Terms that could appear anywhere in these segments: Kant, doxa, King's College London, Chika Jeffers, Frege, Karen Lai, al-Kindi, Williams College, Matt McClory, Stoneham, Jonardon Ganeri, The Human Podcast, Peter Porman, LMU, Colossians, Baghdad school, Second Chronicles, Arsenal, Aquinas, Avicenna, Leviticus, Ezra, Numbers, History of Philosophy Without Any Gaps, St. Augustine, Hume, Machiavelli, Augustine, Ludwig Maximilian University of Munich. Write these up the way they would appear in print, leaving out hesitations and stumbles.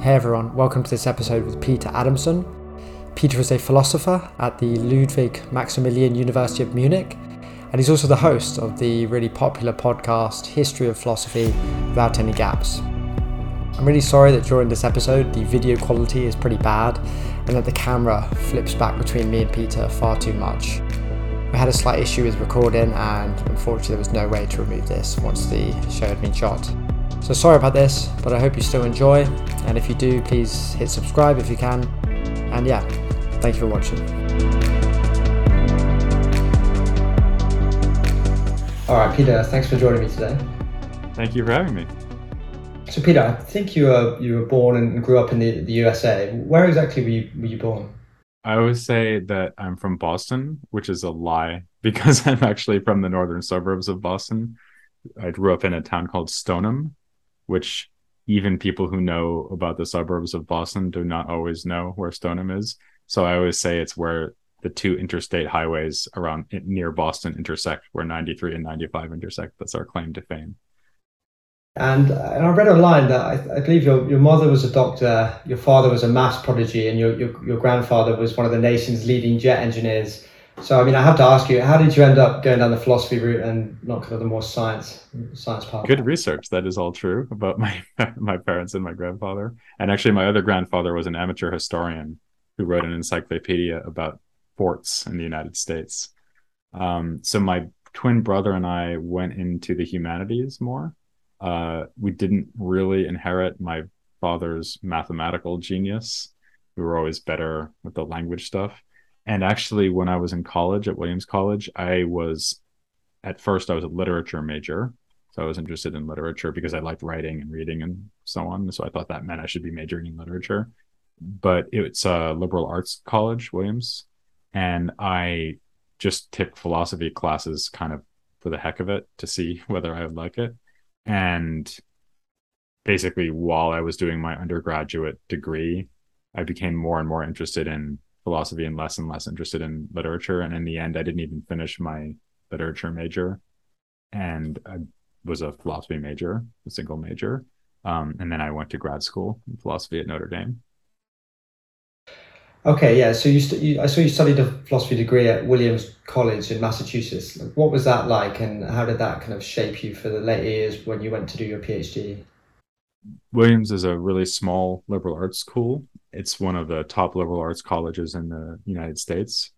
Hey everyone, welcome to this episode with Peter Adamson. Peter is a philosopher at the Ludwig Maximilian University of Munich, and he's also the host of the really popular podcast History of Philosophy Without Any Gaps. I'm really sorry that during this episode the video quality is pretty bad and that the camera flips back between me and Peter far too much. We had a slight issue with recording and unfortunately there was no way to remove this once the show had been shot. So sorry about this, but I hope you still enjoy, and if you do, please hit subscribe if you can, and yeah, thank you for watching. Alright Peter, thanks for joining me today. Thank you for having me. So Peter, I think you were born and grew up in the USA. Where exactly were you born? I always say that I'm from Boston, which is a lie because I'm actually from the northern suburbs of Boston. I grew up in a town called Stoneham, which even people who know about the suburbs of Boston do not always know where Stoneham is. So I always say it's where the two interstate highways around near Boston intersect, where 93 and 95 intersect. That's our claim to fame. And I read online that I believe your mother was a doctor, your father was a maths prodigy, and your grandfather was one of the nation's leading jet engineers. So, I mean, I have to ask you, how did you end up going down the philosophy route and not kind of the more science part? Good research. That is all true about my parents and my grandfather. And actually, my other grandfather was an amateur historian who wrote an encyclopedia about forts in the United States. So my twin brother and I went into the humanities more. We didn't really inherit my father's mathematical genius. We were always better with the language stuff. And actually, when I was in college at Williams College, I was a literature major. So I was interested in literature because I liked writing and reading and so on. So I thought that meant I should be majoring in literature. But it's a liberal arts college, Williams. And I just took philosophy classes kind of for the heck of it to see whether I would like it. And basically, while I was doing my undergraduate degree, I became more and more interested in philosophy and less interested in literature. And in the end, I didn't even finish my literature major. And I was a philosophy major, a single major. And then I went to grad school in philosophy at Notre Dame. Okay, yeah. So I saw you studied a philosophy degree at Williams College in Massachusetts. What was that like, and how did that kind of shape you for the later years when you went to do your PhD? Williams is a really small liberal arts school. It's one of the top liberal arts colleges in the United States.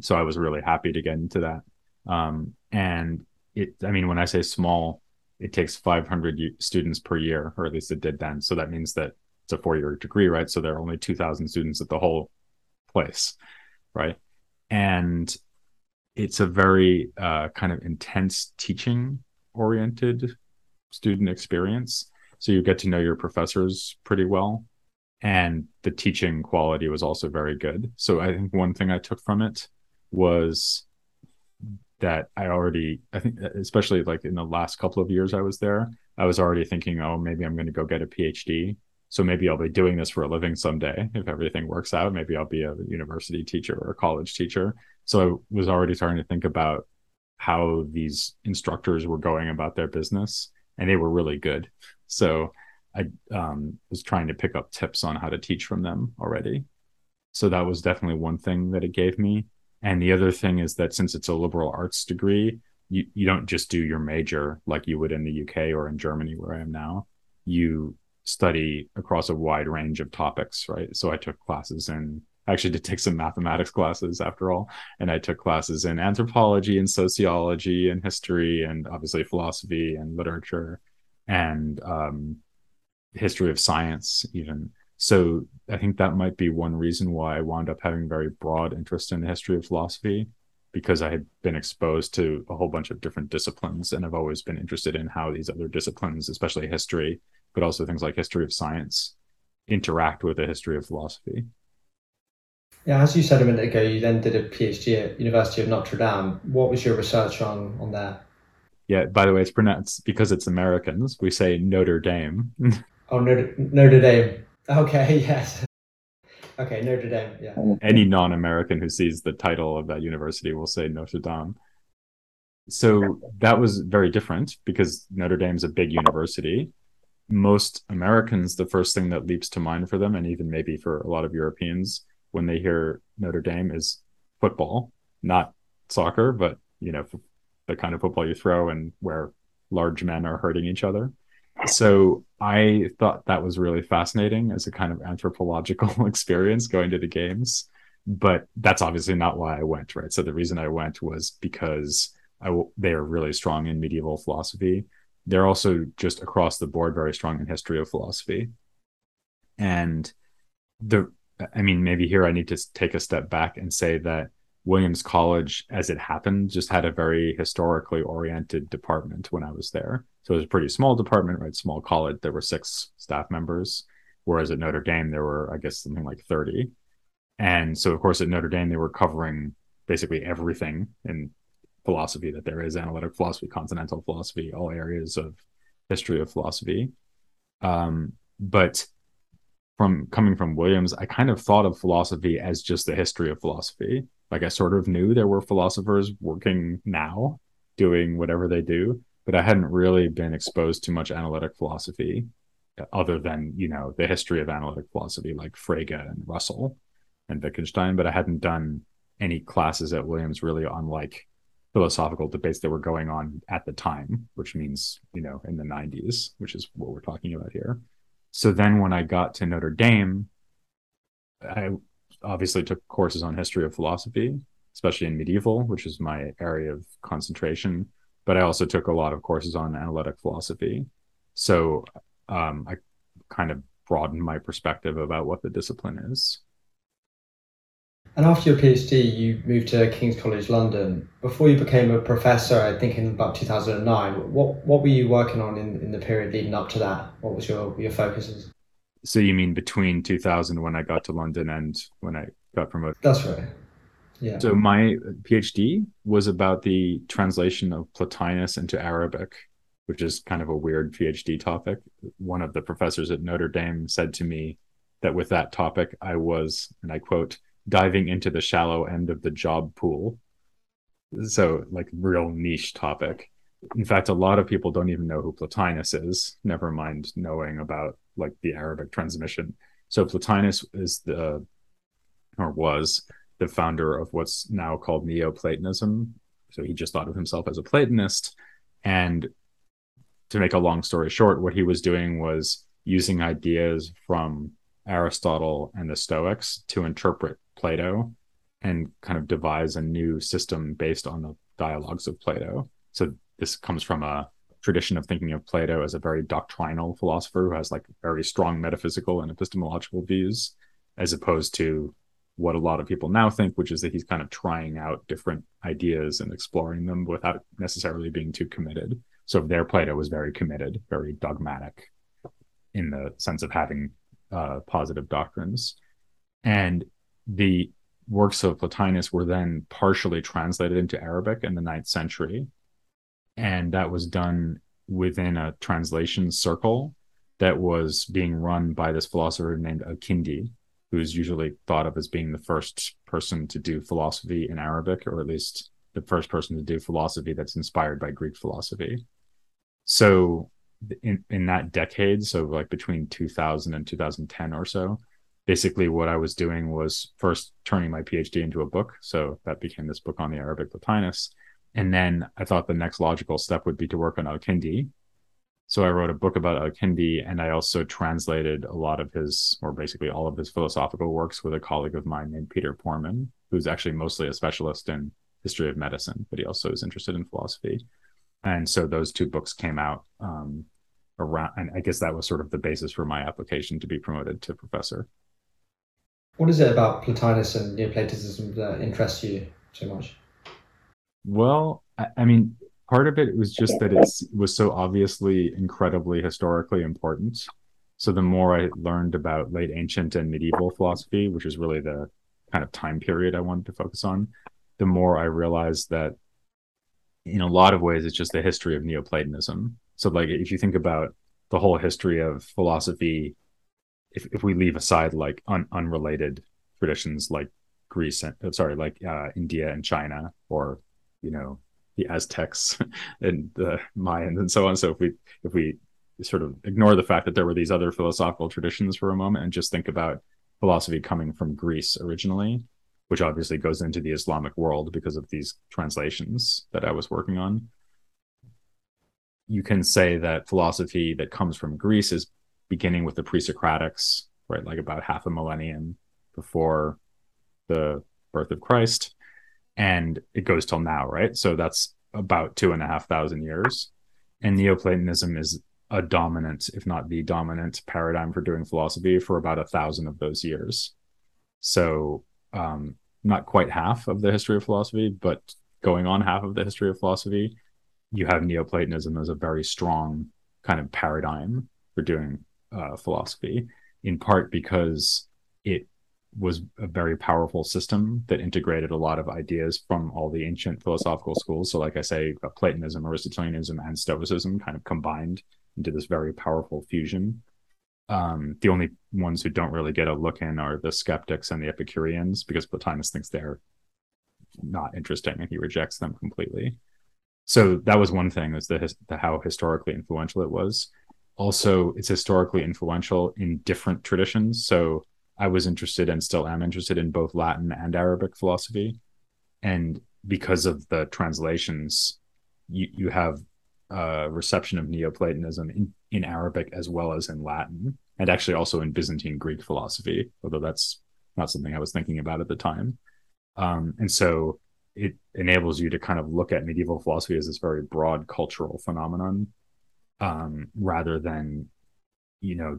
So I was really happy to get into that. When I say small, it takes 500 students per year, or at least it did then. So that means that it's a four-year degree, right? So there are only 2,000 students at the whole place, right? And it's a very kind of intense teaching-oriented student experience. So you get to know your professors pretty well. And the teaching quality was also very good. So I think one thing I took from it was that I think especially like in the last couple of years I was there, I was already thinking, oh, maybe I'm going to go get a PhD. So maybe I'll be doing this for a living someday. If everything works out, maybe I'll be a university teacher or a college teacher. So I was already starting to think about how these instructors were going about their business, and they were really good. So I was trying to pick up tips on how to teach from them already. So that was definitely one thing that it gave me. And the other thing is that since it's a liberal arts degree, you don't just do your major like you would in the UK or in Germany where I am now. You study across a wide range of topics, right? So I took classes in, I actually did take some mathematics classes after all, and I took classes in anthropology and sociology and history and obviously philosophy and literature and history of science even. So I think that might be one reason why I wound up having very broad interest in the history of philosophy, because I had been exposed to a whole bunch of different disciplines, and I've always been interested in how these other disciplines, especially history, but also things like history of science, interact with the history of philosophy. Yeah, as you said a minute ago, you then did a PhD at University of Notre Dame. What was your research on there? Yeah, by the way, it's pronounced, because it's Americans, we say Notre Dame. Oh, Notre Dame. Okay, yes. Okay, Notre Dame, yeah. Any non-American who sees the title of that university will say Notre Dame. So that was very different because Notre Dame is a big university. most Americans, the first thing that leaps to mind for them, and even maybe for a lot of Europeans when they hear Notre Dame, is football, not soccer, but, you know, the kind of football you throw and where large men are hurting each other. So I thought that was really fascinating as a kind of anthropological experience going to the games. But that's obviously not why I went, right? So the reason I went was because they are really strong in medieval philosophy. They're also just across the board very strong in history of philosophy. And I mean, maybe here I need to take a step back and say that Williams College, as it happened, just had a very historically oriented department when I was there. So it was a pretty small department, right? Small college. There were 6 staff members, whereas at Notre Dame, there were, I guess, something like 30. And so, of course, at Notre Dame, they were covering basically everything in philosophy that there is: analytic philosophy, continental philosophy, all areas of history of philosophy. But from coming from Williams, I kind of thought of philosophy as just the history of philosophy. Like, I sort of knew there were philosophers working now, doing whatever they do, but I hadn't really been exposed to much analytic philosophy other than, you know, the history of analytic philosophy, like Frege and Russell and Wittgenstein. But I hadn't done any classes at Williams really on, like, philosophical debates that were going on at the time, which means, you know, in the 90s, which is what we're talking about here. So then when I got to Notre Dame, I obviously took courses on history of philosophy, especially in medieval, which is my area of concentration. But I also took a lot of courses on analytic philosophy. So I kind of broadened my perspective about what the discipline is. And after your PhD, you moved to King's College London. Before you became a professor, I think in about 2009, what were you working on in the period leading up to that? What was your focuses? So you mean between 2000, when I got to London, and when I got promoted? That's right. Yeah. So my PhD was about the translation of Plotinus into Arabic, which is kind of a weird PhD topic. One of the professors at Notre Dame said to me that with that topic, I was, and I quote, diving into the shallow end of the job pool. So, like, real niche topic. In fact, a lot of people don't even know who Plotinus is, never mind knowing about, like, the Arabic transmission. So Plotinus was the founder of what's now called Neoplatonism. So he just thought of himself as a Platonist. And to make a long story short, what he was doing was using ideas from Aristotle and the Stoics to interpret Plato and kind of devise a new system based on the dialogues of Plato. So this comes from a tradition of thinking of Plato as a very doctrinal philosopher who has, like, very strong metaphysical and epistemological views, as opposed to what a lot of people now think, which is that he's kind of trying out different ideas and exploring them without necessarily being too committed. So there, Plato was very committed, very dogmatic in the sense of having positive doctrines. And the works of Plotinus were then partially translated into Arabic in the 9th century. And that was done within a translation circle that was being run by this philosopher named al-Kindi, who's usually thought of as being the first person to do philosophy in Arabic, or at least the first person to do philosophy that's inspired by Greek philosophy. So in that decade, so like between 2000 and 2010 or so, basically what I was doing was first turning my PhD into a book. So that became this book on the Arabic Plotinus. And then I thought the next logical step would be to work on al-Kindi. So I wrote a book about al-Kindi, and I also translated a lot of his, or basically all of his philosophical works with a colleague of mine named Peter Porman, who's actually mostly a specialist in history of medicine, but he also is interested in philosophy. And so those two books came out around, and I guess that was sort of the basis for my application to be promoted to professor. What is it about Plotinus and Neoplatonism that interests you so much? Well, I mean, part of it was just that it was so obviously incredibly historically important. So the more I learned about late ancient and medieval philosophy, which is really the kind of time period I wanted to focus on, the more I realized that in a lot of ways, it's just the history of Neoplatonism. So, like, if you think about the whole history of philosophy, if we leave aside, like, unrelated traditions like Greece, like India and China, or, you know, the Aztecs and the Mayans and so on. So if we sort of ignore the fact that there were these other philosophical traditions for a moment and just think about philosophy coming from Greece originally, which obviously goes into the Islamic world because of these translations that I was working on. You can say that philosophy that comes from Greece is beginning with the pre-Socratics, right? Like about half a millennium before the birth of Christ, and it goes till now, right? So that's about 2,500 years. And Neoplatonism is a dominant, if not the dominant, paradigm for doing philosophy for about 1,000 of those years. So not quite half of the history of philosophy, but going on half of the history of philosophy, you have Neoplatonism as a very strong kind of paradigm for doing philosophy, in part because it was a very powerful system that integrated a lot of ideas from all the ancient philosophical schools. So like I say, Platonism, Aristotelianism, and Stoicism kind of combined into this very powerful fusion. The only ones who don't really get a look in are the skeptics and the Epicureans, because Plotinus thinks they're not interesting and he rejects them completely. So that was one thing, was how historically influential it was. Also, it's historically influential in different traditions. So I was interested and still am interested in both Latin and Arabic philosophy. And because of the translations, you have a reception of Neoplatonism in Arabic as well as in Latin, and actually also in Byzantine Greek philosophy, although that's not something I was thinking about at the time. And so it enables you to kind of look at medieval philosophy as this very broad cultural phenomenon, rather than,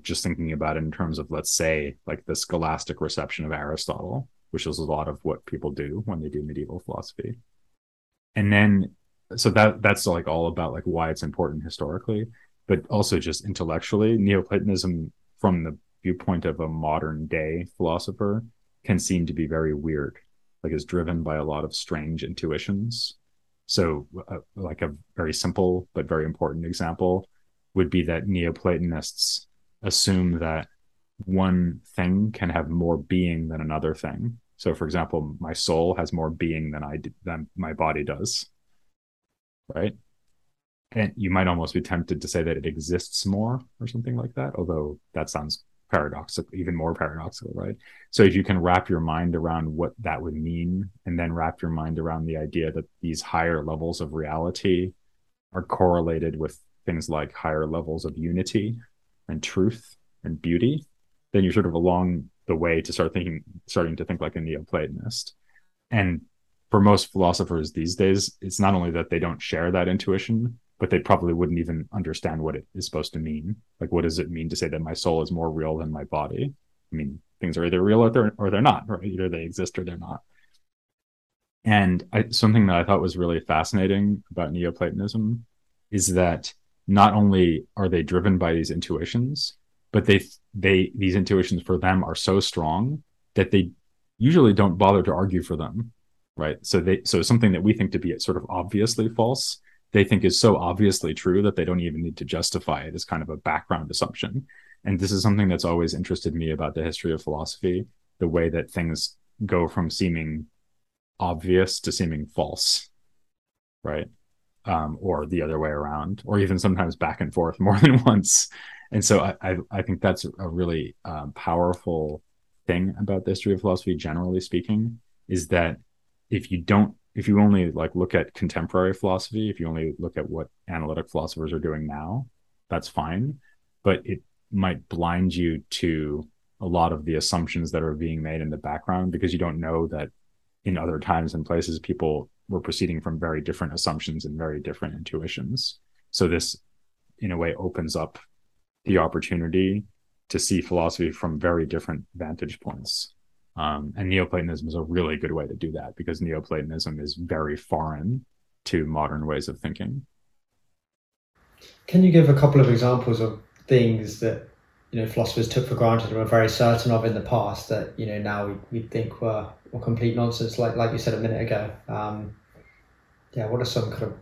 just thinking about it in terms of, let's say, like the scholastic reception of Aristotle, which is a lot of what people do when they do medieval philosophy. And then, so that's like all about like why it's important historically, but also just intellectually, Neoplatonism from the viewpoint of a modern day philosopher can seem to be very weird. Like, is driven by a lot of strange intuitions. So like a very simple but very important example would be that Neoplatonists assume that one thing can have more being than another thing. So for example, my soul has more being than my body does, right? And you might almost be tempted to say that it exists more or something like that, although that sounds paradoxical, even more paradoxical, right? So if you can wrap your mind around what that would mean, and then wrap your mind around the idea that these higher levels of reality are correlated with things like higher levels of unity and truth and beauty, then you're sort of along the way to starting to think like a Neoplatonist. And for most philosophers these days, it's not only that they don't share that intuition, but they probably wouldn't even understand what it is supposed to mean. Like, what does it mean to say that my soul is more real than my body? I mean, things are either real or they're not, right? Either they exist or they're not. And something that I thought was really fascinating about Neoplatonism is that not only are they driven by these intuitions, but these intuitions for them are so strong that they usually don't bother to argue for them, right? So something that we think to be sort of obviously false, they think is so obviously true that they don't even need to justify it as kind of a background assumption. And this is something that's always interested me about the history of philosophy, the way that things go from seeming obvious to seeming false, right? Or the other way around, or even sometimes back and forth more than once. And so I think that's a really powerful thing about the history of philosophy, generally speaking, is that if you only like look at contemporary philosophy, if you only look at what analytic philosophers are doing now, that's fine, but it might blind you to a lot of the assumptions that are being made in the background, because you don't know that in other times and places people were proceeding from very different assumptions and very different intuitions. So this, in a way, opens up the opportunity to see philosophy from very different vantage points. And Neoplatonism is a really good way to do that, because Neoplatonism is very foreign to modern ways of thinking. Can you give a couple of examples of things that, philosophers took for granted and were very certain of in the past that, now we think were complete nonsense, like you said a minute ago? What are some kind of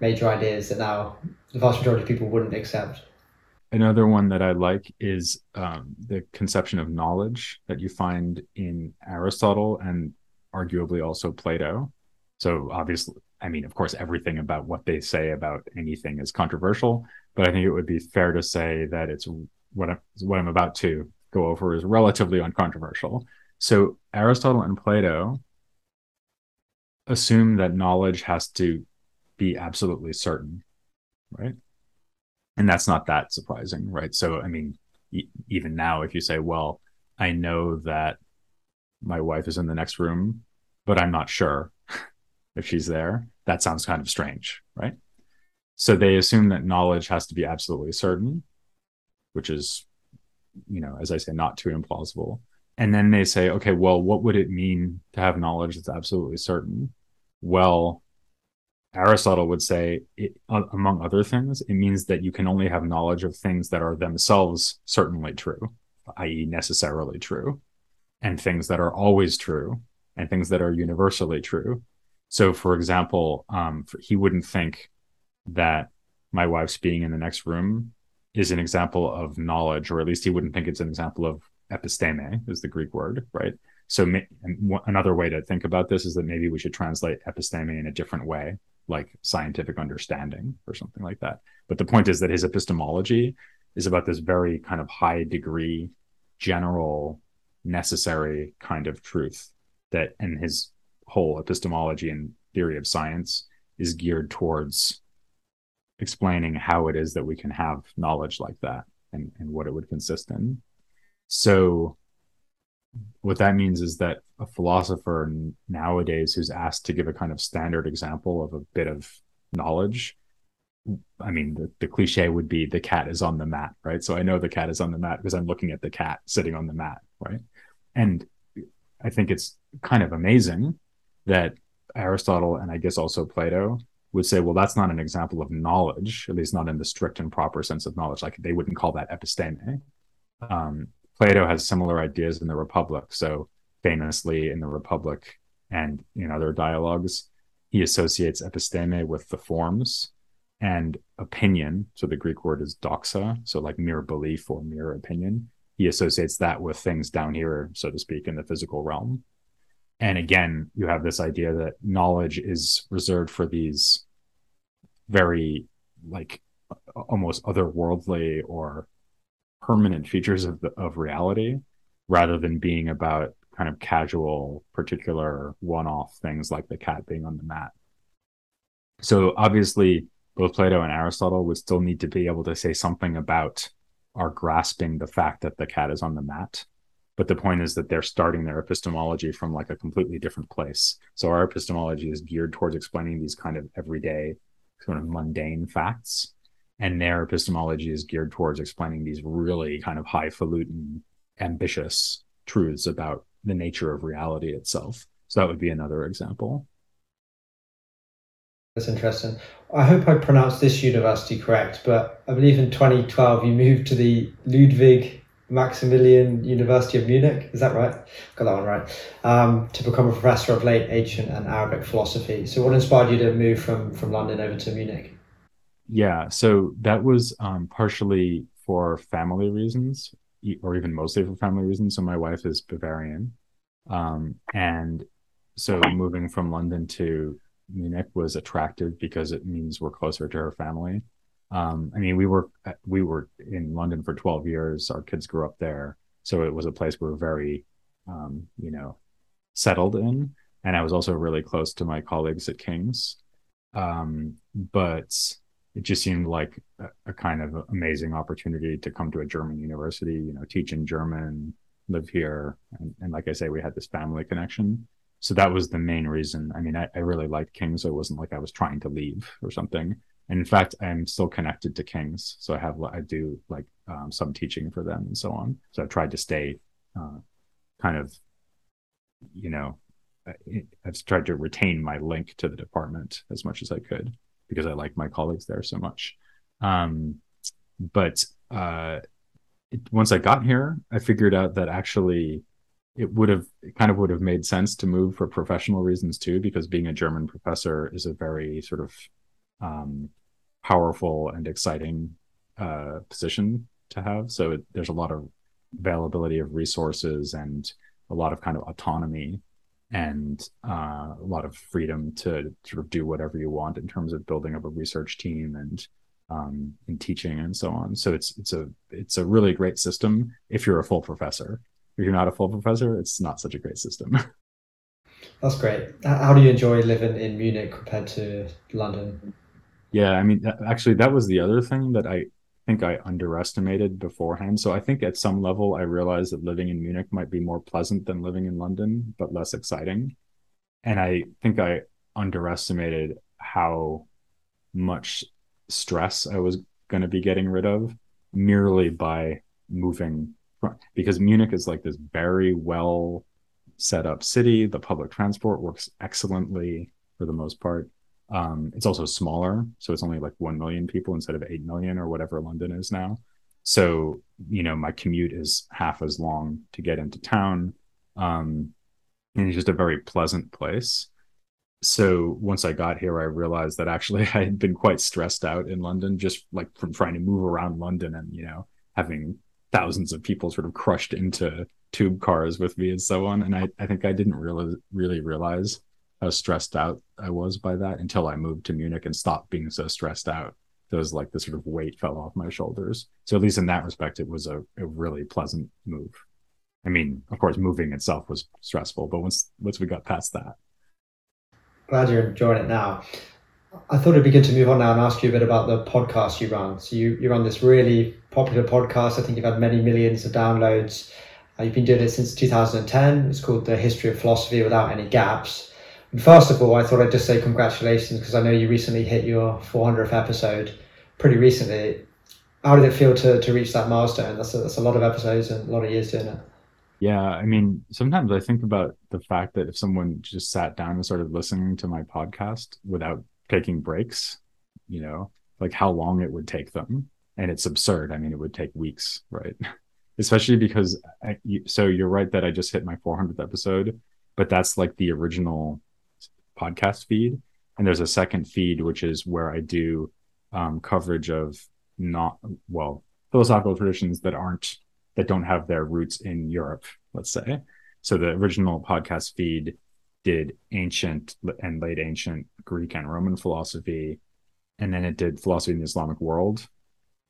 major ideas that now the vast majority of people wouldn't accept? Another one that I like is the conception of knowledge that you find in Aristotle and arguably also Plato. So obviously I mean, of course, everything about what they say about anything is controversial, but I think it would be fair to say that it's what I'm about to go over is relatively uncontroversial. So Aristotle and Plato assume that knowledge has to be absolutely certain, right? And that's not that surprising, right? So, I mean, even now, if you say, well, I know that my wife is in the next room, but I'm not sure if she's there, that sounds kind of strange, right? So they assume that knowledge has to be absolutely certain, which is, you know, as I say, not too implausible. And then they say, okay, well, what would it mean to have knowledge that's absolutely certain? Well, Aristotle would say, among other things, it means that you can only have knowledge of things that are themselves certainly true, i.e. necessarily true, and things that are always true, and things that are universally true. So, for example, he wouldn't think that my wife's being in the next room is an example of knowledge, or at least he wouldn't think it's an example of episteme, is the Greek word, right? So another way to think about this is that maybe we should translate episteme in a different way, like scientific understanding or something like that. But the point is that his epistemology is about this very kind of high degree, general, necessary kind of truth that, and his whole epistemology and theory of science is geared towards explaining how it is that we can have knowledge like that and what it would consist in. So what that means is that a philosopher nowadays who's asked to give a kind of standard example of a bit of knowledge, I mean, the cliche would be the cat is on the mat, right? So I know the cat is on the mat because I'm looking at the cat sitting on the mat, right? And I think it's kind of amazing that Aristotle and I guess also Plato would say, well, that's not an example of knowledge, at least not in the strict and proper sense of knowledge. Like they wouldn't call that episteme. Plato has similar ideas in the Republic. So famously in the Republic and in other dialogues, he associates episteme with the forms and opinion. So the Greek word is doxa. So like mere belief or mere opinion. He associates that with things down here, so to speak, in the physical realm. And again, you have this idea that knowledge is reserved for these very, like, almost otherworldly or permanent features of reality, rather than being about kind of casual, particular, one-off things like the cat being on the mat. So obviously, both Plato and Aristotle would still need to be able to say something about our grasping the fact that the cat is on the mat. But the point is that they're starting their epistemology from like a completely different place. So our epistemology is geared towards explaining these kind of everyday, sort of mundane facts. And their epistemology is geared towards explaining these really kind of highfalutin, ambitious truths about the nature of reality itself. So that would be another example. That's interesting. I hope I pronounced this university correct, but I believe in 2012 you moved to the Ludwig Maximilian University of Munich, is that right? Got that one right. To become a professor of late, ancient and Arabic philosophy. So what inspired you to move from London over to Munich? Yeah, so that was partially for family reasons, or even mostly for family reasons. So my wife is Bavarian. And so moving from London to Munich was attractive because it means we're closer to her family. I mean, we were in London for 12 years. Our kids grew up there. So it was a place we were very, settled in. And I was also really close to my colleagues at King's. But it just seemed like a kind of amazing opportunity to come to a German university, you know, teach in German, live here. And like I say, we had this family connection. So that was the main reason. I mean, I really liked King's. So it wasn't like I was trying to leave or something. And in fact, I'm still connected to King's, so I do some teaching for them and so on. So I've tried to stay, I've tried to retain my link to the department as much as I could because I like my colleagues there so much. Once I got here, I figured out that actually it kind of would have made sense to move for professional reasons too, because being a German professor is a very sort of powerful and exciting position to have. So there's a lot of availability of resources and a lot of kind of autonomy and a lot of freedom to sort of do whatever you want in terms of building up a research team and teaching and so on. So it's a really great system if you're a full professor. If you're not a full professor, it's not such a great system. That's great. How do you enjoy living in Munich compared to London? Yeah, I mean, actually, that was the other thing that I think I underestimated beforehand. So I think at some level, I realized that living in Munich might be more pleasant than living in London, but less exciting. And I think I underestimated how much stress I was going to be getting rid of merely by moving, because Munich is like this very well set up city. The public transport works excellently for the most part. It's also smaller, so it's only like 1 million people instead of 8 million or whatever London is now. So, you know, my commute is half as long to get into town. And it's just a very pleasant place. So once I got here, I realized that actually I had been quite stressed out in London, just like from trying to move around London and, you know, having thousands of people sort of crushed into tube cars with me and so on. And I think I didn't really realize how stressed out I was by that until I moved to Munich and stopped being so stressed out. So it was like the sort of weight fell off my shoulders. So at least in that respect, it was a really pleasant move. I mean, of course, moving itself was stressful, but once we got past that. Glad you're enjoying it now. I thought it'd be good to move on now and ask you a bit about the podcast you run. So you run this really popular podcast. I think you've had many millions of downloads. You've been doing it since 2010. It's called The History of Philosophy Without Any Gaps. And first of all, I thought I'd just say congratulations, because I know you recently hit your 400th episode pretty recently. How did it feel to reach that milestone? That's a lot of episodes and a lot of years doing it. Yeah, I mean, sometimes I think about the fact that if someone just sat down and started listening to my podcast without taking breaks, you know, like how long it would take them. And it's absurd. I mean, it would take weeks, right? Especially because, so you're right that I just hit my 400th episode, but that's like the original podcast feed. And there's a second feed, which is where I do coverage of philosophical traditions that don't have their roots in Europe, let's say. So the original podcast feed did ancient and late ancient Greek and Roman philosophy, and then it did philosophy in the Islamic world,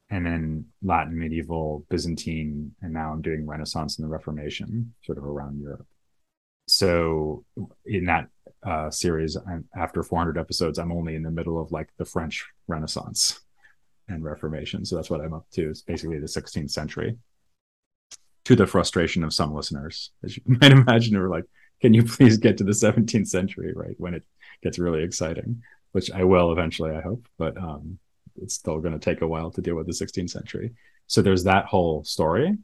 and then Latin, medieval, Byzantine, and now I'm doing Renaissance and the Reformation, sort of around Europe. So in that series, after 400 episodes, I'm only in the middle of like the French Renaissance and Reformation. So that's what I'm up to. It's basically the 16th century. To the frustration of some listeners, as you might imagine, who are like, can you please get to the 17th century, right? When it gets really exciting, which I will eventually, I hope, but it's still going to take a while to deal with the 16th century. So there's that whole story.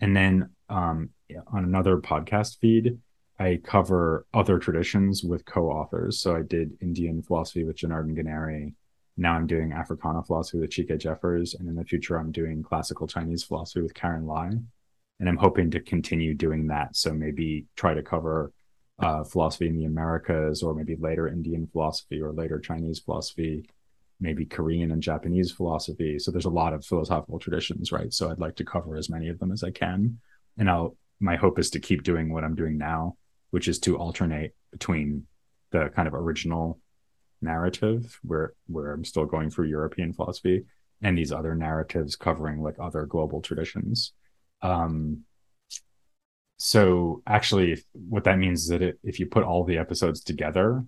And then on another podcast feed, I cover other traditions with co-authors. So I did Indian philosophy with Jonardon Ganeri. Now I'm doing Africana philosophy with Chika Jeffers. And in the future, I'm doing classical Chinese philosophy with Karen Lai. And I'm hoping to continue doing that. So maybe try to cover philosophy in the Americas, or maybe later Indian philosophy, or later Chinese philosophy, maybe Korean and Japanese philosophy. So there's a lot of philosophical traditions, right? So I'd like to cover as many of them as I can. And my hope is to keep doing what I'm doing now, which is to alternate between the kind of original narrative where I'm still going through European philosophy and these other narratives covering like other global traditions. So actually what that means is that if you put all the episodes together,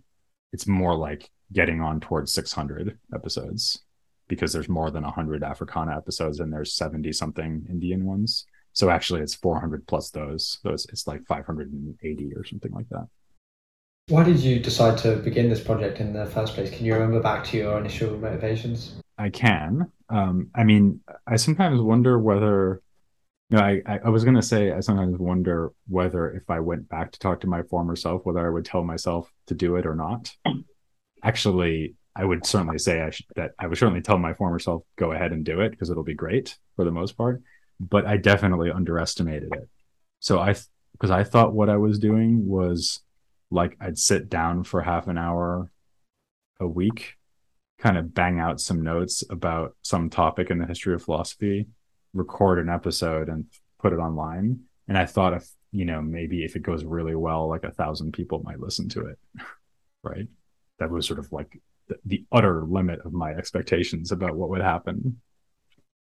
it's more like getting on towards 600 episodes, because there's more than 100 Africana episodes and there's 70 something Indian ones. So actually it's 400 plus those. So it's like 580 or something like that. Why did you decide to begin this project in the first place? Can you remember back to your initial motivations? I can. I mean, I sometimes wonder whether... No, I was going to say, I sometimes wonder whether if I went back to talk to my former self, whether I would tell myself to do it or not. Actually, I would certainly say I would certainly tell my former self, go ahead and do it, because it'll be great for the most part. But I definitely underestimated it. So because I thought what I was doing was like, I'd sit down for half an hour a week, kind of bang out some notes about some topic in the history of philosophy, record an episode and put it online. And I thought you know, maybe if it goes really well, like 1,000 people might listen to it, right? That was sort of like the utter limit of my expectations about what would happen.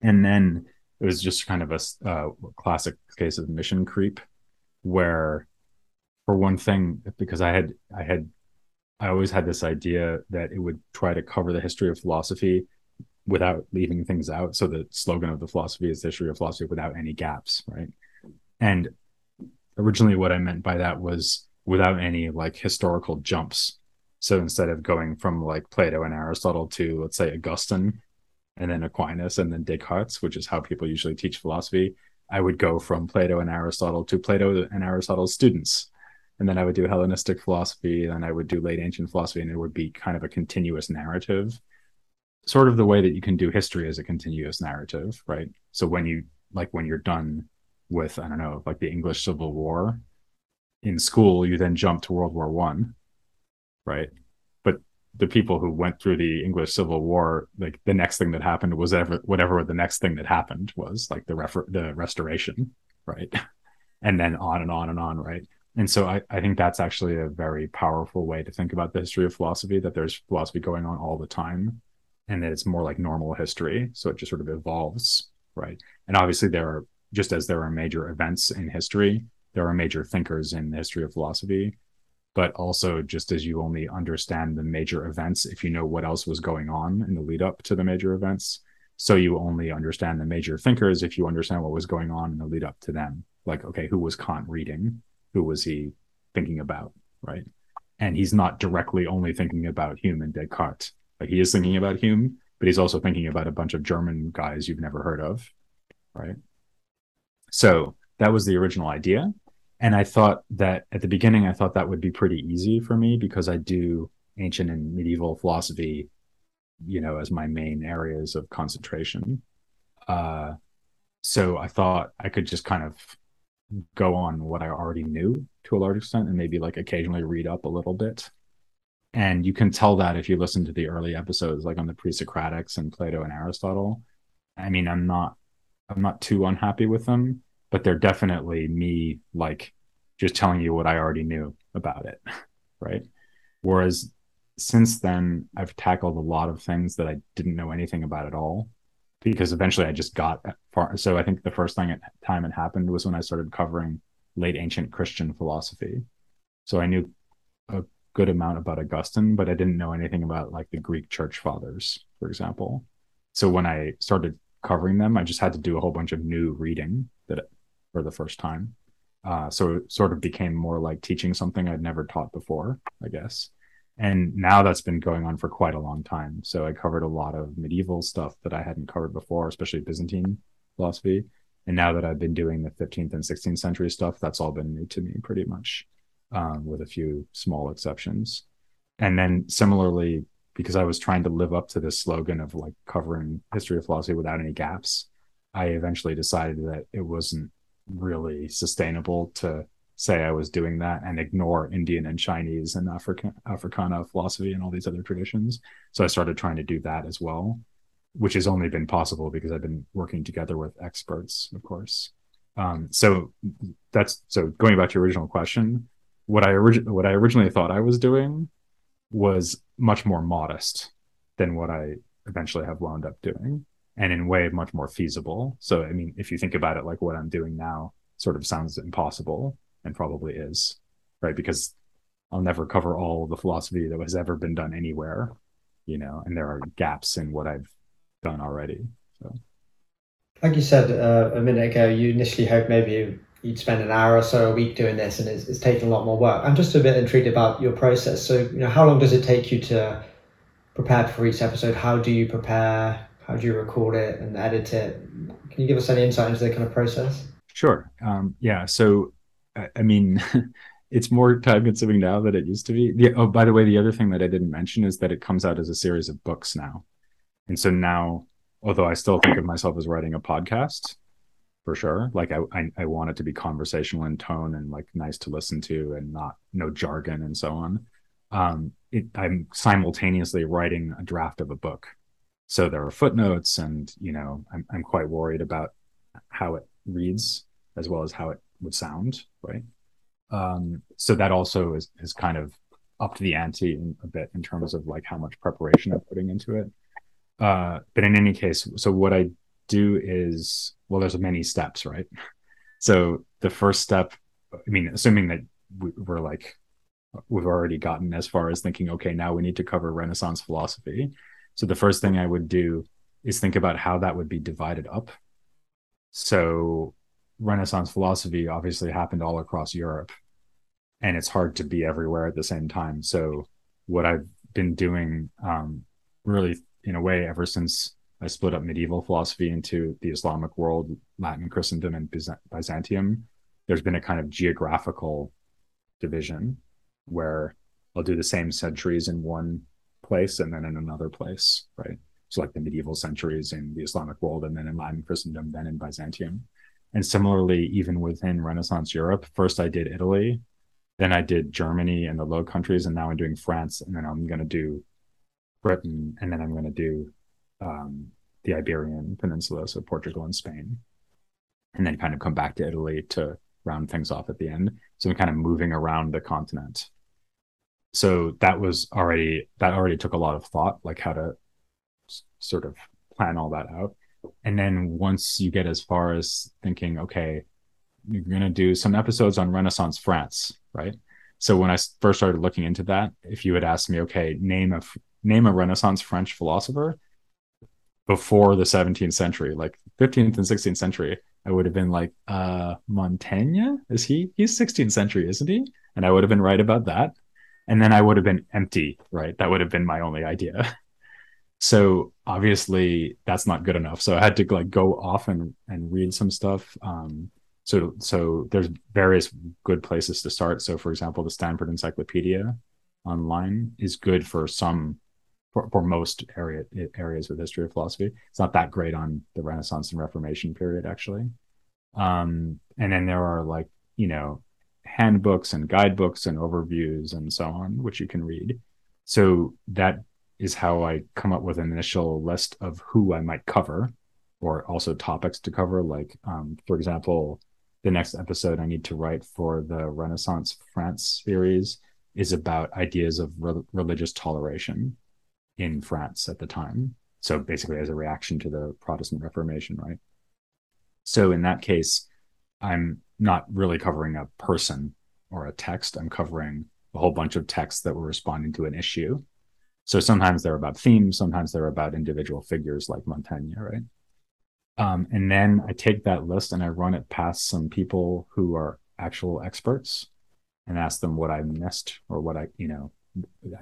And then it was just kind of a classic case of mission creep, where for one thing, because I always had this idea that it would try to cover the history of philosophy without leaving things out. So the slogan of the philosophy is the history of philosophy without any gaps, right? And originally what I meant by that was without any like historical jumps. So instead of going from like Plato and Aristotle to, let's say, Augustine and then Aquinas and then Descartes, which is how people usually teach philosophy, I would go from Plato and Aristotle to Plato and Aristotle's students. And then I would do Hellenistic philosophy, and I would do late ancient philosophy, and it would be kind of a continuous narrative, sort of the way that you can do history as a continuous narrative, right? So when you're done with, I don't know, like the English Civil War in school, you then jump to World War I, right? But the people who went through the English Civil War, like the next thing that happened was whatever the next thing that happened was, like the Restoration, right? And then on and on and on, right? And so I think that's actually a very powerful way to think about the history of philosophy, that there's philosophy going on all the time, and that it's more like normal history. So it just sort of evolves, right? And obviously there are, just as there are major events in history, there are major thinkers in the history of philosophy, but also just as you only understand the major events if you know what else was going on in the lead up to the major events, so you only understand the major thinkers if you understand what was going on in the lead up to them. Like, okay, who was Kant reading? Who was he thinking about, right? And he's not directly only thinking about Hume and Descartes. Like, he is thinking about Hume, but he's also thinking about a bunch of German guys you've never heard of, right? So that was the original idea. And I thought that at the beginning, I thought that would be pretty easy for me because I do ancient and medieval philosophy, you know, as my main areas of concentration. So I thought I could just kind of go on what I already knew to a large extent and maybe like occasionally read up a little bit. And you can tell that if you listen to the early episodes, like on the pre-Socratics and Plato and Aristotle. I mean, I'm not too unhappy with them, but they're definitely me like just telling you what I already knew about it, right? Whereas since then I've tackled a lot of things that I didn't know anything about at all, because eventually I just got far. So I think the first time it happened was when I started covering late ancient Christian philosophy. So I knew a good amount about Augustine, but I didn't know anything about like the Greek church fathers, for example. So when I started covering them, I just had to do a whole bunch of new reading for the first time. So it sort of became more like teaching something I'd never taught before, I guess. And now that's been going on for quite a long time. So I covered a lot of medieval stuff that I hadn't covered before, especially Byzantine philosophy. And now that I've been doing the 15th and 16th century stuff, that's all been new to me pretty much, with a few small exceptions. And then similarly, because I was trying to live up to this slogan of like covering history of philosophy without any gaps, I eventually decided that it wasn't really sustainable to say I was doing that and ignore Indian and Chinese and Africana philosophy and all these other traditions. So I started trying to do that as well, which has only been possible because I've been working together with experts, of course. So going back to your original question, what I originally thought I was doing was much more modest than what I eventually have wound up doing, and in a way much more feasible. So, I mean, if you think about it, like what I'm doing now sort of sounds impossible, and probably is, right? Because I'll never cover all the philosophy that has ever been done anywhere, you know, and there are gaps in what I've done already. So, like you said a minute ago, you initially hoped maybe you'd spend an hour or so a week doing this, and it's taking a lot more work. I'm just a bit intrigued about your process. So, you know, how long does it take you to prepare for each episode? How do you prepare? How do you record it and edit it? Can you give us any insight into that kind of process? Sure. So I mean, it's more time consuming now than it used to be. Oh, by the way, the other thing that I didn't mention is that it comes out as a series of books now. And so now, although I still think of myself as writing a podcast, for sure, like I want it to be conversational in tone and like nice to listen to and no jargon and so on. I'm simultaneously writing a draft of a book. So there are footnotes and, you know, I'm quite worried about how it reads as well as how it with sound, right? So that also is kind of upped the ante a bit in terms of like how much preparation I'm putting into it. But in any case, so what I do is, well, there's many steps, right? So the first step, I mean, assuming that we're like, we've already gotten as far as thinking, okay, now we need to cover Renaissance philosophy. So the first thing I would do is think about how that would be divided up. So Renaissance philosophy obviously happened all across Europe, and it's hard to be everywhere at the same time. So what I've been doing really, in a way, ever since I split up medieval philosophy into the Islamic world, Latin Christendom, and Byzantium, there's been a kind of geographical division where I'll do the same centuries in one place and then in another place, right? So like the medieval centuries in the Islamic world, and then in Latin Christendom, then in Byzantium. And similarly, even within Renaissance Europe, first I did Italy, then I did Germany and the Low Countries, and now I'm doing France, and then I'm going to do Britain, and then I'm going to do the Iberian Peninsula, so Portugal and Spain, and then kind of come back to Italy to round things off at the end. So I'm kind of moving around the continent. So that already took a lot of thought, like how to sort of plan all that out. And then once you get as far as thinking, okay, you're going to do some episodes on Renaissance France, right? So when I first started looking into that, if you had asked me, okay, name a Renaissance French philosopher before the 17th century, like 15th and 16th century, I would have been like, Montaigne? He's 16th century, isn't he? And I would have been right about that. And then I would have been empty, right? That would have been my only idea. So obviously that's not good enough. So I had to like go off and read some stuff. So there's various good places to start. So for example, the Stanford Encyclopedia online is good for most areas with history of philosophy. It's not that great on the Renaissance and Reformation period, actually. And then there are like, handbooks and guidebooks and overviews and so on, which you can read. So that is how I come up with an initial list of who I might cover, or also topics to cover. Like, for example, the next episode I need to write for the Renaissance France series is about ideas of religious toleration in France at the time. So basically as a reaction to the Protestant Reformation, right? So in that case, I'm not really covering a person or a text. I'm covering a whole bunch of texts that were responding to an issue. So sometimes they're about themes, sometimes they're about individual figures like Montaigne, right? And then I take that list and I run it past some people who are actual experts and ask them what I missed, or what I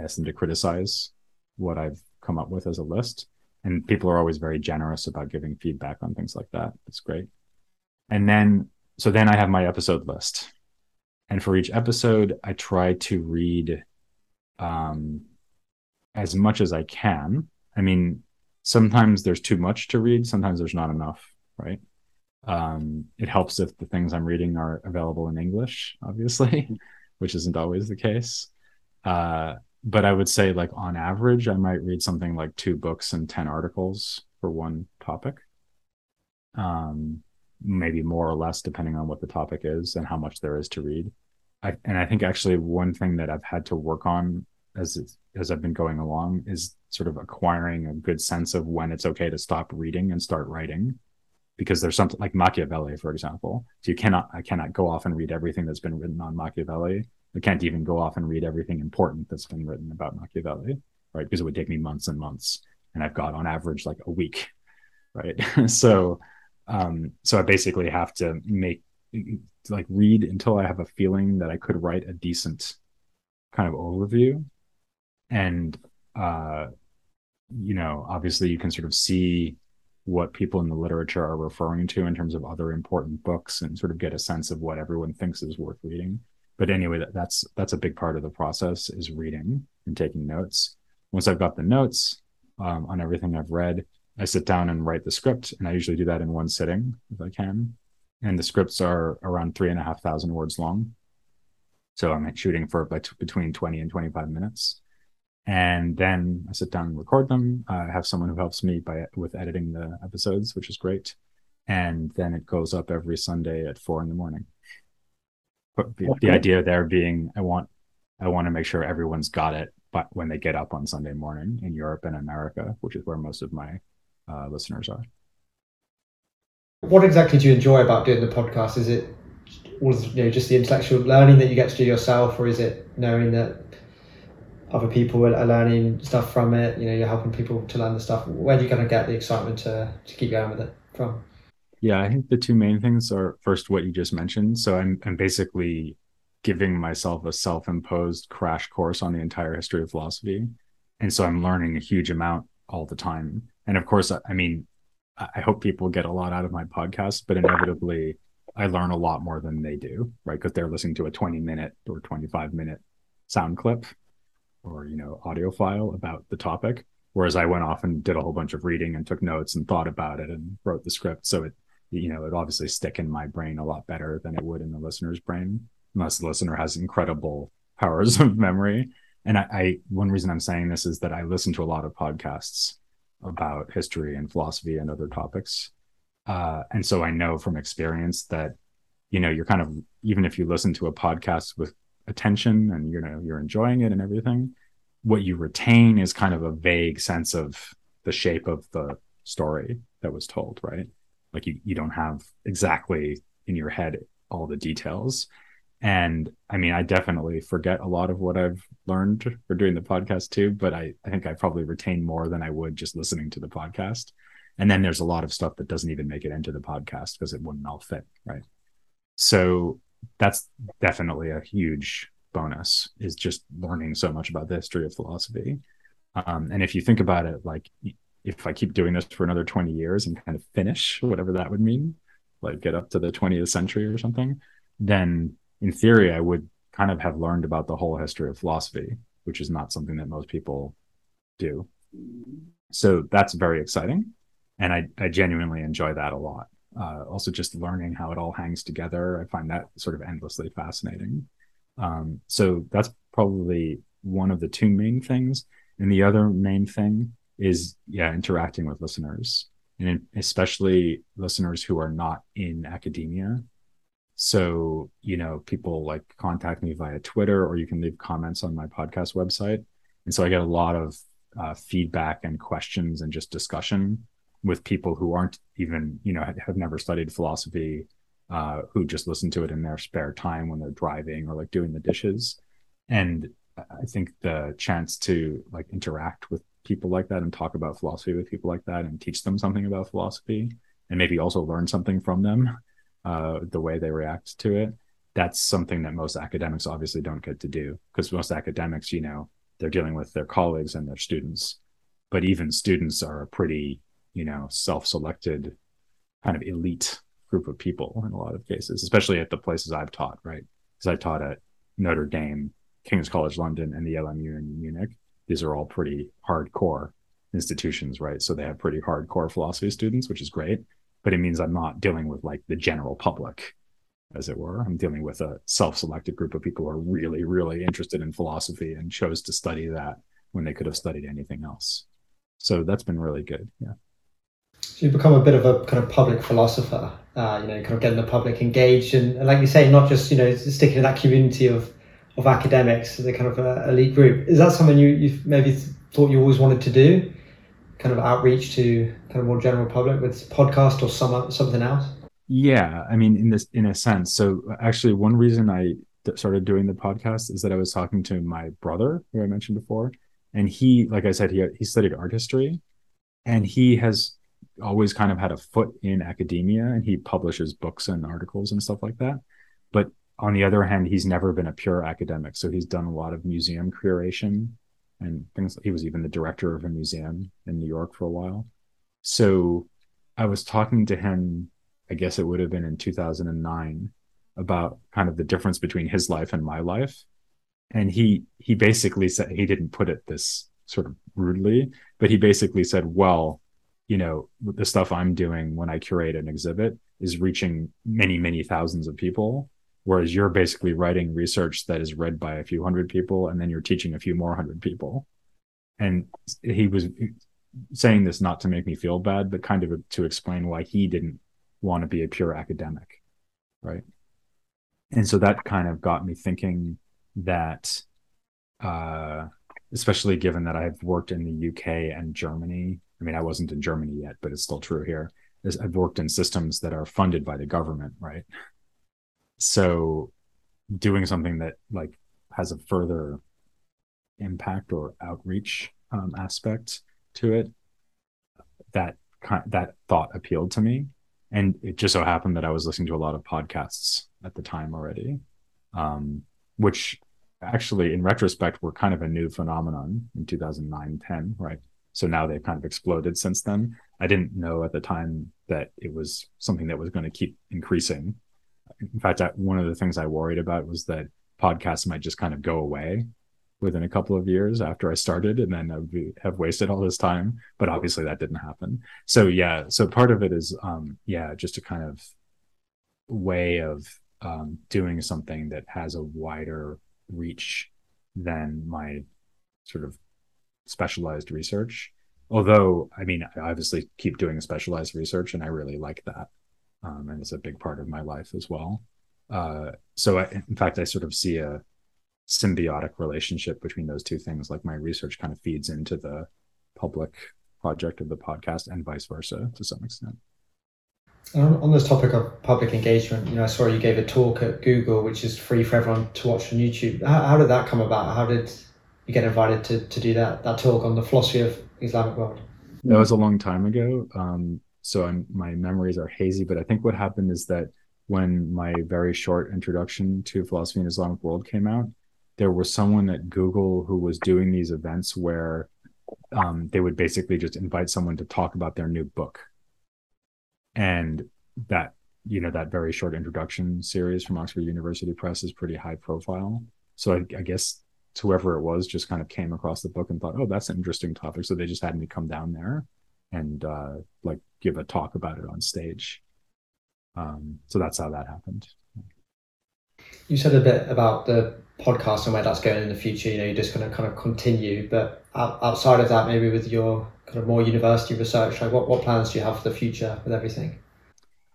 ask them to criticize what I've come up with as a list. And people are always very generous about giving feedback on things like that. It's great. And then I have my episode list. And for each episode, I try to read as much as I can. I mean, sometimes there's too much to read, sometimes there's not enough, right? It helps if the things I'm reading are available in English, obviously, which isn't always the case. But I would say, like, on average, I might read something like 2 books and 10 articles for one topic. Maybe more or less, depending on what the topic is and how much there is to read. I think actually one thing that I've had to work on as I've been going along is sort of acquiring a good sense of when it's okay to stop reading and start writing, because there's something like Machiavelli, for example. So I cannot go off and read everything that's been written on Machiavelli. I can't even go off and read everything important that's been written about Machiavelli, right? Because it would take me months and months, and I've got on average like a week, right? So I basically have to read until I have a feeling that I could write a decent kind of overview. And obviously you can sort of see what people in the literature are referring to in terms of other important books, and sort of get a sense of what everyone thinks is worth reading. But anyway, that's a big part of the process, is reading and taking notes. Once I've got the notes on everything I've read, I sit down and write the script, and I usually do that in one sitting if I can. And the scripts are around 3,500 words long. So I'm shooting for between 20 and 25 minutes. And then I sit down and record them. I have someone who helps me with editing the episodes, which is great. And then it goes up every Sunday at 4 in the morning. The idea there being, I want to make sure everyone's got it, but when they get up on Sunday morning in Europe and America, which is where most of my listeners are. What exactly do you enjoy about doing the podcast? Is it just the intellectual learning that you get to do yourself, or is it knowing that other people are learning stuff from it? You're helping people to learn the stuff. Where do you kind of get the excitement to keep going with it from? Yeah, I think the two main things are, first, what you just mentioned. So I'm basically giving myself a self-imposed crash course on the entire history of philosophy. And so I'm learning a huge amount all the time. And of course, I hope people get a lot out of my podcast, but inevitably I learn a lot more than they do, right? Because they're listening to a 20-minute or 25-minute sound clip or, audio file about the topic. Whereas I went off and did a whole bunch of reading and took notes and thought about it and wrote the script. So it obviously stick in my brain a lot better than it would in the listener's brain, unless the listener has incredible powers of memory. And one reason I'm saying this is that I listen to a lot of podcasts about history and philosophy and other topics. And so I know from experience that, you're kind of, even if you listen to a podcast with attention and, you're enjoying it and everything, what you retain is kind of a vague sense of the shape of the story that was told, right? Like you don't have exactly in your head all the details. And I definitely forget a lot of what I've learned for doing the podcast too, but I think I probably retain more than I would just listening to the podcast. And then there's a lot of stuff that doesn't even make it into the podcast because it wouldn't all fit, right? So that's definitely a huge bonus, is just learning so much about the history of philosophy. And if you think about it, like if I keep doing this for another 20 years and kind of finish, whatever that would mean, like get up to the 20th century or something, then in theory, I would kind of have learned about the whole history of philosophy, which is not something that most people do. So that's very exciting. And I genuinely enjoy that a lot. Also just learning how it all hangs together. I find that sort of endlessly fascinating. So that's probably one of the two main things. And the other main thing is, interacting with listeners, and especially listeners who are not in academia. So, people like contact me via Twitter, or you can leave comments on my podcast website. And so I get a lot of feedback and questions and just discussion with people who aren't even, have never studied philosophy, who just listen to it in their spare time when they're driving or like doing the dishes. And I think the chance to like interact with people like that and talk about philosophy with people like that and teach them something about philosophy and maybe also learn something from them, the way they react to it. That's something that most academics obviously don't get to do, because most academics, they're dealing with their colleagues and their students, but even students are a pretty, self-selected kind of elite group of people in a lot of cases, especially at the places I've taught, right? Because I taught at Notre Dame, King's College London, and the LMU in Munich. These are all pretty hardcore institutions, right? So they have pretty hardcore philosophy students, which is great. But it means I'm not dealing with like the general public, as it were. I'm dealing with a self-selected group of people who are really, really interested in philosophy and chose to study that when they could have studied anything else. So that's been really good. Yeah. So you become a bit of a kind of public philosopher, kind of getting the public engaged. And like you say, not just, sticking to that community of academics, the kind of elite group. Is that something you've maybe thought you always wanted to do? Kind of outreach to kind of more general public with podcast or something else? Yeah, in a sense. So actually one reason I started doing the podcast is that I was talking to my brother, who I mentioned before. And he, like I said, he studied art history, and he has always kind of had a foot in academia, and he publishes books and articles and stuff like that. But on the other hand, he's never been a pure academic. So he's done a lot of museum curation and things. He was even the director of a museum in New York for a while. So I was talking to him, I guess it would have been in 2009, about kind of the difference between his life and my life. And he basically said, he didn't put it this sort of rudely, but he basically said, well, the stuff I'm doing when I curate an exhibit is reaching many, many thousands of people, whereas you're basically writing research that is read by a few hundred people, and then you're teaching a few more hundred people. And he was saying this not to make me feel bad, but kind of to explain why he didn't want to be a pure academic, right? And so that kind of got me thinking that, especially given that I've worked in the UK and Germany. I mean, I wasn't in Germany yet, but it's still true here. I've worked in systems that are funded by the government, right? So doing something that like has a further impact or outreach aspect to it, that thought appealed to me. And it just so happened that I was listening to a lot of podcasts at the time already, which actually in retrospect were kind of a new phenomenon in 2009-10, right? So now they've kind of exploded since then. I didn't know at the time that it was something that was going to keep increasing. In fact, one of the things I worried about was that podcasts might just kind of go away within a couple of years after I started, and then I would have wasted all this time. But obviously that didn't happen. So yeah, so part of it is, just a kind of way of doing something that has a wider reach than my sort of specialized research. Although, I mean, I obviously keep doing specialized research and I really like that. And it's a big part of my life as well. So in fact, I sort of see a symbiotic relationship between those two things. Like my research kind of feeds into the public project of the podcast and vice versa to some extent. On this topic of public engagement, I saw you gave a talk at Google, which is free for everyone to watch on YouTube. How did that come about? How did you get invited to do that talk on the philosophy of Islamic world? That was a long time ago. So my memories are hazy, but I think what happened is that when my very short introduction to philosophy in Islamic world came out, there was someone at Google who was doing these events where they would basically just invite someone to talk about their new book. And that very short introduction series from Oxford University Press is pretty high profile. So I guess whoever it was just kind of came across the book and thought, oh, that's an interesting topic. So they just had me come down there and give a talk about it on stage. So that's how that happened. You said a bit about the podcast and where that's going in the future. You're just going to kind of continue, but outside of that, maybe with your kind of more university research, like what plans do you have for the future with everything?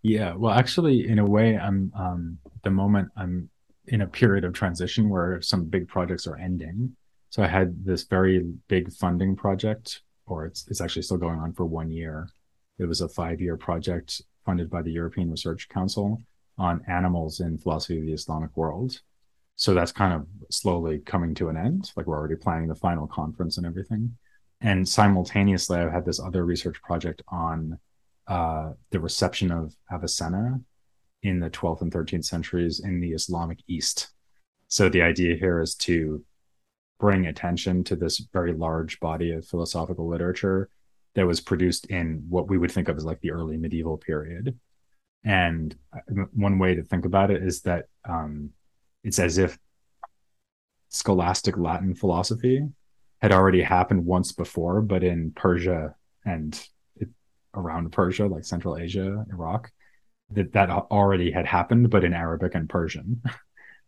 Yeah, well, actually, in a way, I'm at the moment I'm in a period of transition where some big projects are ending. So I had this very big funding project, or it's actually still going on for 1 year. It was a 5-year project funded by the European Research Council on animals in philosophy of the Islamic world. So that's kind of slowly coming to an end. Like we're already planning the final conference and everything. And simultaneously, I've had this other research project on the reception of Avicenna in the 12th and 13th centuries in the Islamic East. So the idea here is to bring attention to this very large body of philosophical literature that was produced in what we would think of as like the early medieval period. And one way to think about it is that it's as if scholastic Latin philosophy had already happened once before, but in Persia and around Persia, like Central Asia, Iraq, that already had happened, but in Arabic and Persian,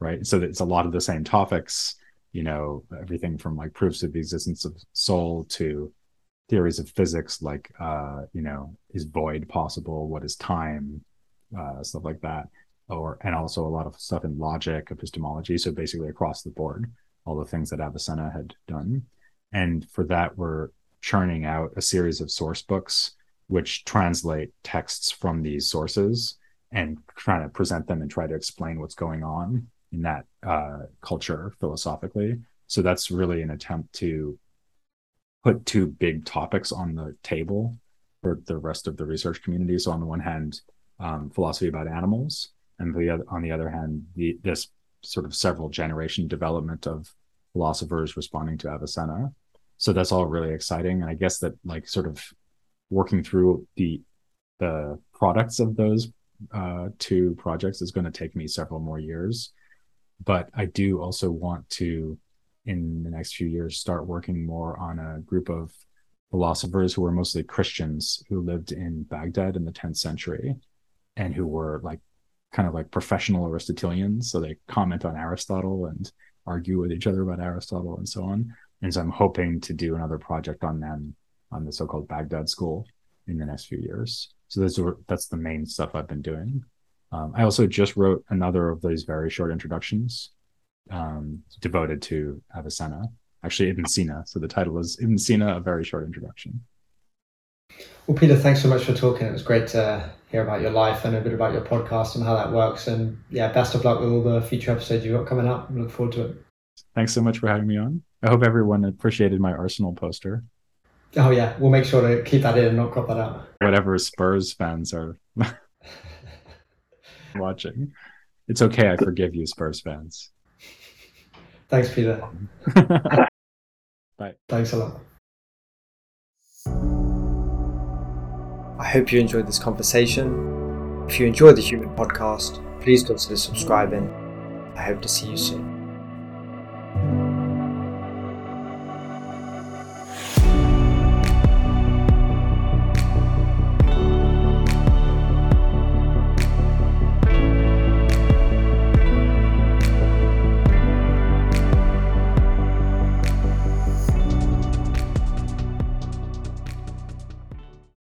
right? So it's a lot of the same topics, everything from like proofs of the existence of soul to theories of physics, like, is void possible? What is time? Stuff like that. And also a lot of stuff in logic, epistemology. So basically across the board, all the things that Avicenna had done. And for that, we're churning out a series of source books which translate texts from these sources and trying to present them and try to explain what's going on in that culture philosophically. So that's really an attempt to put two big topics on the table for the rest of the research community. So on the one hand, philosophy about animals, and on the other hand, this sort of several generation development of philosophers responding to Avicenna. So that's all really exciting. And I guess that like sort of working through the products of those two projects is going to take me several more years. But I do also want to, in the next few years, start working more on a group of philosophers who were mostly Christians who lived in Baghdad in the 10th century and who were like kind of like professional Aristotelians. So they comment on Aristotle and argue with each other about Aristotle and so on. And so I'm hoping to do another project on them, on the so-called Baghdad school, in the next few years. So that's the main stuff I've been doing. I also just wrote another of those very short introductions devoted to Avicenna, actually Ibn Sina. So the title is Ibn Sina, A Very Short Introduction. Well, Peter, thanks so much for talking. It was great to hear about your life and a bit about your podcast and how that works. And yeah, best of luck with all the future episodes you've got coming up. I look forward to it. Thanks so much for having me on. I hope everyone appreciated my Arsenal poster. Oh yeah, we'll make sure to keep that in and not crop that out. Whatever Spurs fans are watching. It's okay, I forgive you, Spurs fans. Thanks, Peter. Bye. Thanks a lot. I hope you enjoyed this conversation. If you enjoy the Human Podcast, please consider subscribing. I hope to see you soon.